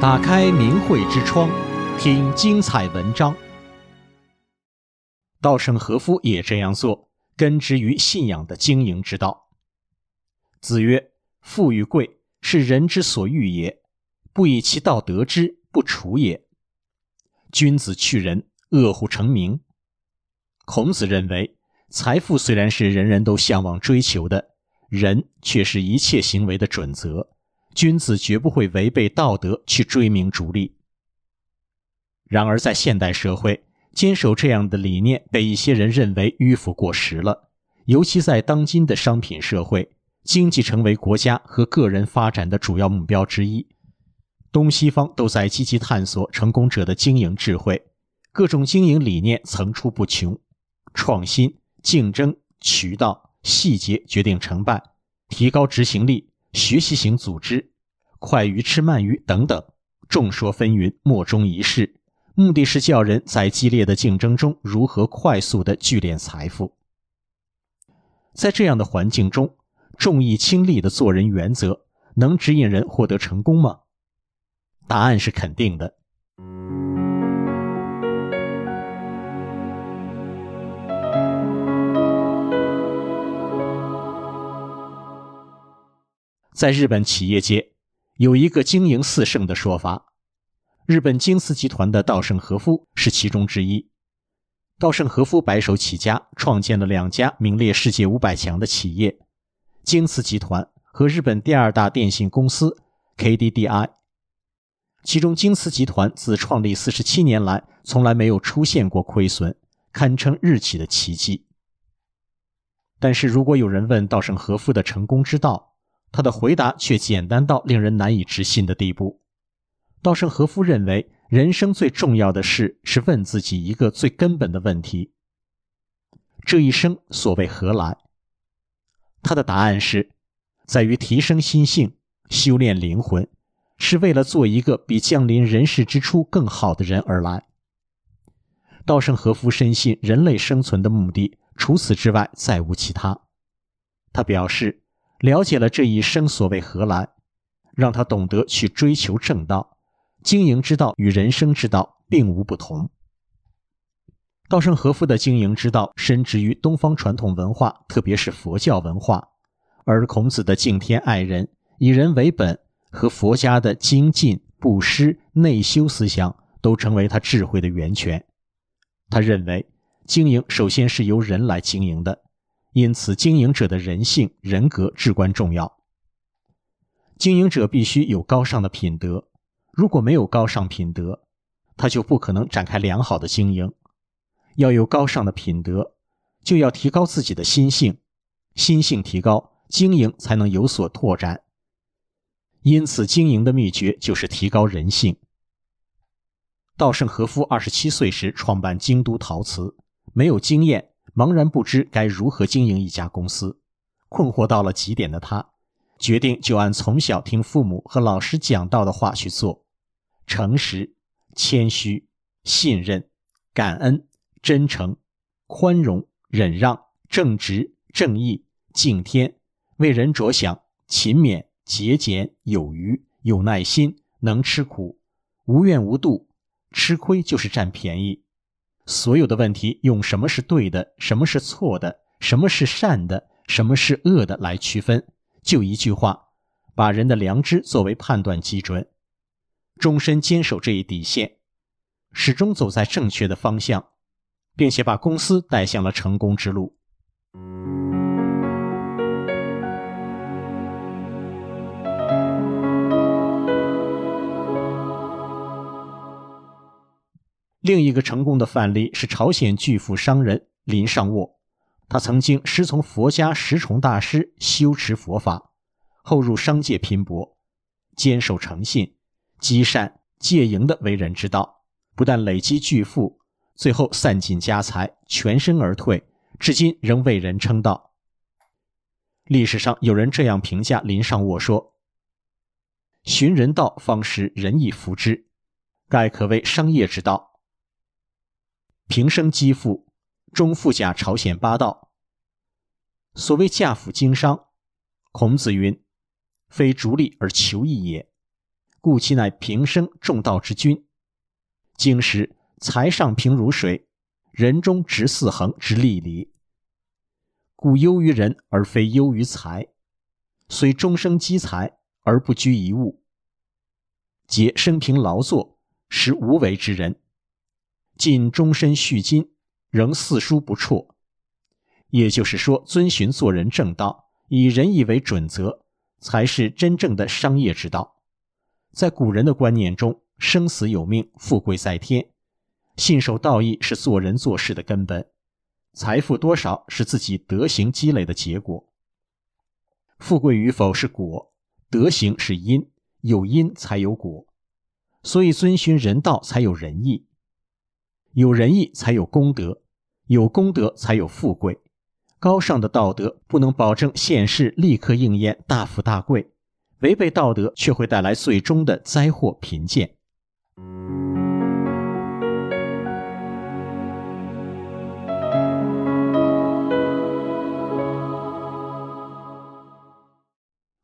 打开明慧之窗，听精彩文章。稻盛和夫也这样做，根植于信仰的经营之道。子曰：富与贵，是人之所欲也，不以其道得之，不处也。君子去仁，恶虎成名。孔子认为，财富虽然是人人都向往追求的，仁却是一切行为的准则，君子绝不会违背道德去追名逐利。然而在现代社会，坚守这样的理念被一些人认为迂腐过时了，尤其在当今的商品社会，经济成为国家和个人发展的主要目标之一。东西方都在积极探索成功者的经营智慧，各种经营理念层出不穷，创新、竞争、渠道、细节决定成败，提高执行力，学习型组织，快鱼吃慢鱼等等，众说纷纭，莫衷一是，目的是教人在激烈的竞争中如何快速地聚敛财富。在这样的环境中，重义轻利的做人原则能指引人获得成功吗？答案是肯定的。在日本企业界，有一个经营四圣的说法，日本金丝集团的稻盛和夫是其中之一。稻盛和夫白手起家，创建了2家名列世界500强的企业，金丝集团和日本第2大电信公司 KDDI。 其中金丝集团自创立47年来，从来没有出现过亏损，堪称日企的奇迹。但是如果有人问稻盛和夫的成功之道，他的回答却简单到令人难以置信的地步。稻盛和夫认为，人生最重要的事是问自己一个最根本的问题：这一生所谓何来？他的答案是，在于提升心性，修炼灵魂，是为了做一个比降临人世之初更好的人而来。稻盛和夫深信人类生存的目的，除此之外再无其他。他表示，了解了这一生所谓何来，让他懂得去追求正道，经营之道与人生之道并无不同。稻盛和夫的经营之道深植于东方传统文化，特别是佛教文化，而孔子的敬天爱人、以人为本和佛家的精进、布施、内修思想都成为他智慧的源泉。他认为，经营首先是由人来经营的，因此经营者的人性、人格至关重要。经营者必须有高尚的品德，如果没有高尚品德，他就不可能展开良好的经营。要有高尚的品德，就要提高自己的心性，心性提高，经营才能有所拓展。因此经营的秘诀就是提高人性。稻盛和夫27岁时创办京都陶瓷，没有经验，茫然不知该如何经营一家公司，困惑到了极点的他，决定就按从小听父母和老师讲到的话去做：诚实、谦虚、信任、感恩、真诚、宽容、忍让、正直、正义、敬天、为人着想、勤勉、节俭、有余、有耐心、能吃苦、无怨无妒，吃亏就是占便宜。所有的问题用什么是对的，什么是错的，什么是善的，什么是恶的来区分，就一句话，把人的良知作为判断基准，终身坚守这一底线，始终走在正确的方向，并且把公司带向了成功之路。另一个成功的范例是朝鲜巨富商人林尚沃，他曾经师从佛家十重大师修持佛法，后入商界拼搏，坚守诚信、积善戒盈的为人之道，不但累积巨富，最后散尽家财，全身而退，至今仍为人称道。历史上有人这样评价林尚沃说：“寻人道，方使人亦服之，盖可谓商业之道。”平生积富，终富甲朝鲜八道。所谓驾府经商，孔子云：“非逐利而求易也。”故其乃平生重道之君。经时，才上平如水，人中直四横之利理。故优于人而非优于才，虽终生积财而不居一物。皆生平劳作，实无为之人，尽终身蓄金，仍四书不辍。也就是说，遵循做人正道，以仁义为准则，才是真正的商业之道。在古人的观念中，生死有命，富贵在天，信守道义是做人做事的根本，财富多少是自己德行积累的结果。富贵与否是果，德行是因，有因才有果，所以遵循人道才有仁义，有仁义才有功德，有功德才有富贵。高尚的道德不能保证现世立刻应验大富大贵，违背道德却会带来最终的灾祸贫贱。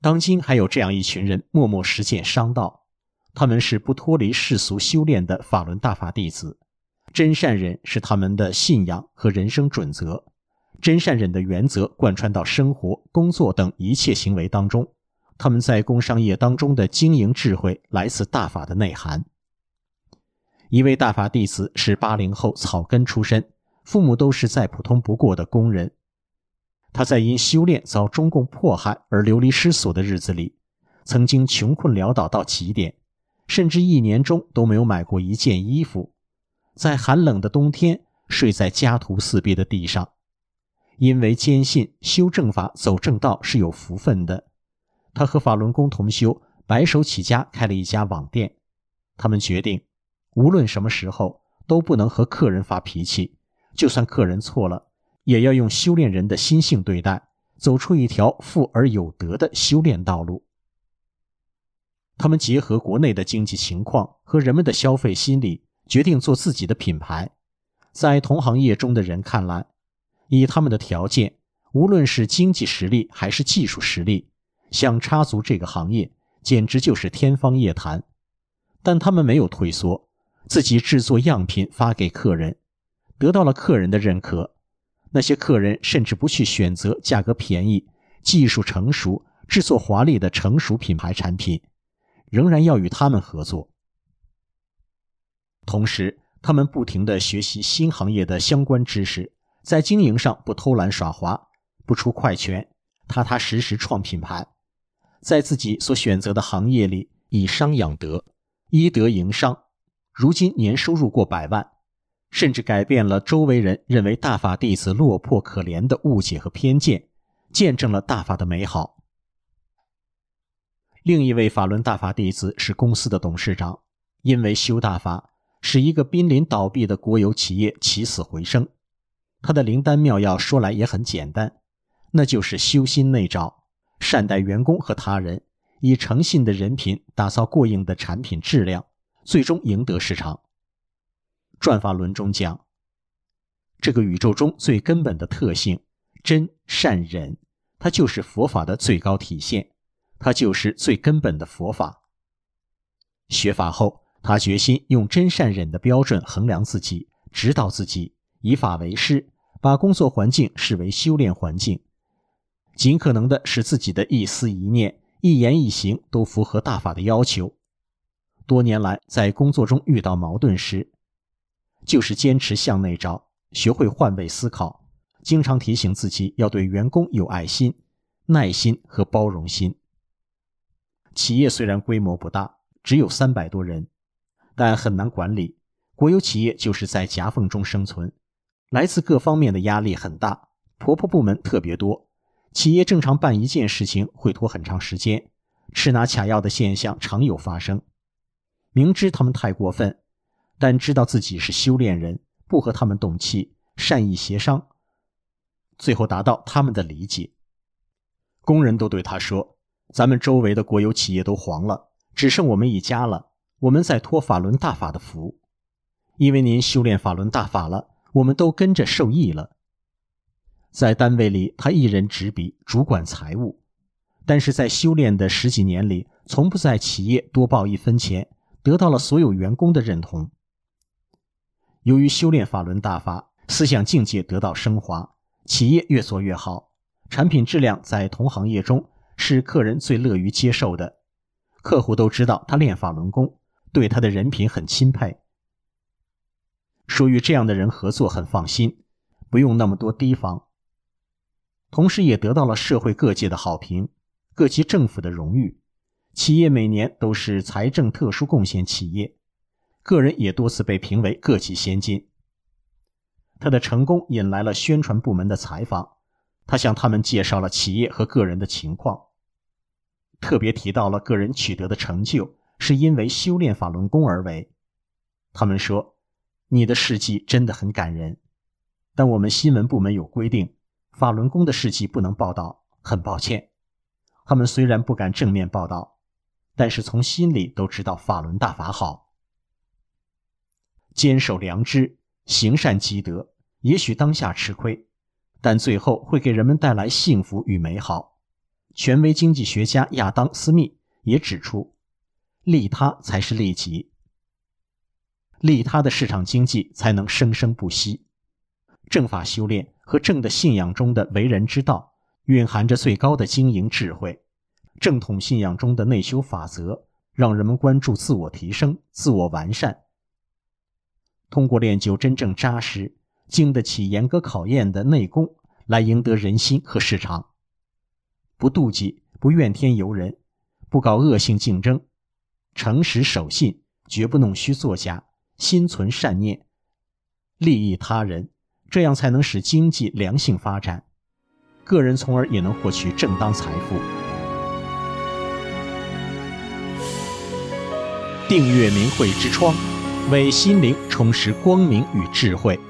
当今还有这样一群人默默实践商道，他们是不脱离世俗修炼的法轮大法弟子。真善忍是他们的信仰和人生准则，真善忍的原则贯穿到生活、工作等一切行为当中，他们在工商业当中的经营智慧来自大法的内涵。一位大法弟子是80后草根出身，父母都是再普通不过的工人。他在因修炼遭中共迫害而流离失所的日子里，曾经穷困潦倒到极点，甚至一年中都没有买过一件衣服，在寒冷的冬天睡在家徒四壁的地上。因为坚信修正法走正道是有福分的，他和法轮功同修白手起家开了一家网店。他们决定无论什么时候都不能和客人发脾气，就算客人错了也要用修炼人的心性对待，走出一条富而有德的修炼道路。他们结合国内的经济情况和人们的消费心理，决定做自己的品牌。在同行业中的人看来，以他们的条件，无论是经济实力还是技术实力，想插足这个行业简直就是天方夜谭。但他们没有退缩，自己制作样品发给客人，得到了客人的认可。那些客人甚至不去选择价格便宜、技术成熟、制作华丽的成熟品牌产品，仍然要与他们合作。同时，他们不停地学习新行业的相关知识，在经营上不偷懒耍滑，不出快拳，踏踏实实创品牌。在自己所选择的行业里，以商养德，医德营商，如今年收入过100万。甚至改变了周围人认为大法弟子落魄可怜的误解和偏见，见证了大法的美好。另一位法轮大法弟子是公司的董事长，因为修大法，使一个濒临倒闭的国有企业起死回生。他的灵丹妙药说来也很简单，那就是修心内照，善待员工和他人，以诚信的人品打造过硬的产品质量，最终赢得市场。转法轮中讲，这个宇宙中最根本的特性真善忍，它就是佛法的最高体现，它就是最根本的佛法。学法后，他决心用真善忍的标准衡量自己，指导自己，以法为师，把工作环境视为修炼环境，尽可能的使自己的一丝一念、一言一行都符合大法的要求。多年来在工作中遇到矛盾时，就是坚持向内照，学会换位思考，经常提醒自己要对员工有爱心、耐心和包容心。企业虽然规模不大，只有300多人，但很难管理。国有企业就是在夹缝中生存，来自各方面的压力很大，婆婆部门特别多，企业正常办一件事情会拖很长时间，吃拿卡要的现象常有发生。明知他们太过分，但知道自己是修炼人，不和他们动气，善意协商，最后达到他们的理解。工人都对他说，咱们周围的国有企业都黄了，只剩我们一家了，我们在托法轮大法的福，因为您修炼法轮大法了，我们都跟着受益了。在单位里他一人执笔主管财务，但是在修炼的十几年里，从不在企业多报一分钱，得到了所有员工的认同。由于修炼法轮大法，思想境界得到升华，企业越做越好，产品质量在同行业中是客人最乐于接受的，客户都知道他练法轮功，对他的人品很钦佩。属于这样的人合作很放心，不用那么多提防。同时也得到了社会各界的好评，各级政府的荣誉。企业每年都是财政特殊贡献企业，个人也多次被评为各级先进。他的成功引来了宣传部门的采访，他向他们介绍了企业和个人的情况，特别提到了个人取得的成就是因为修炼法轮功而为。他们说，你的事迹真的很感人，但我们新闻部门有规定，法轮功的事迹不能报道，很抱歉。他们虽然不敢正面报道，但是从心里都知道法轮大法好。坚守良知，行善积德，也许当下吃亏，但最后会给人们带来幸福与美好。权威经济学家亚当·斯密也指出，利他才是利己，利他的市场经济才能生生不息。正法修炼和正的信仰中的为人之道，蕴含着最高的经营智慧。正统信仰中的内修法则，让人们关注自我提升、自我完善。通过练就真正扎实、经得起严格考验的内功，来赢得人心和市场。不妒忌，不怨天尤人，不搞恶性竞争，诚实守信，绝不弄虚作假，心存善念，利益他人，这样才能使经济良性发展，个人从而也能获取正当财富。订阅明慧之窗，为心灵充实光明与智慧。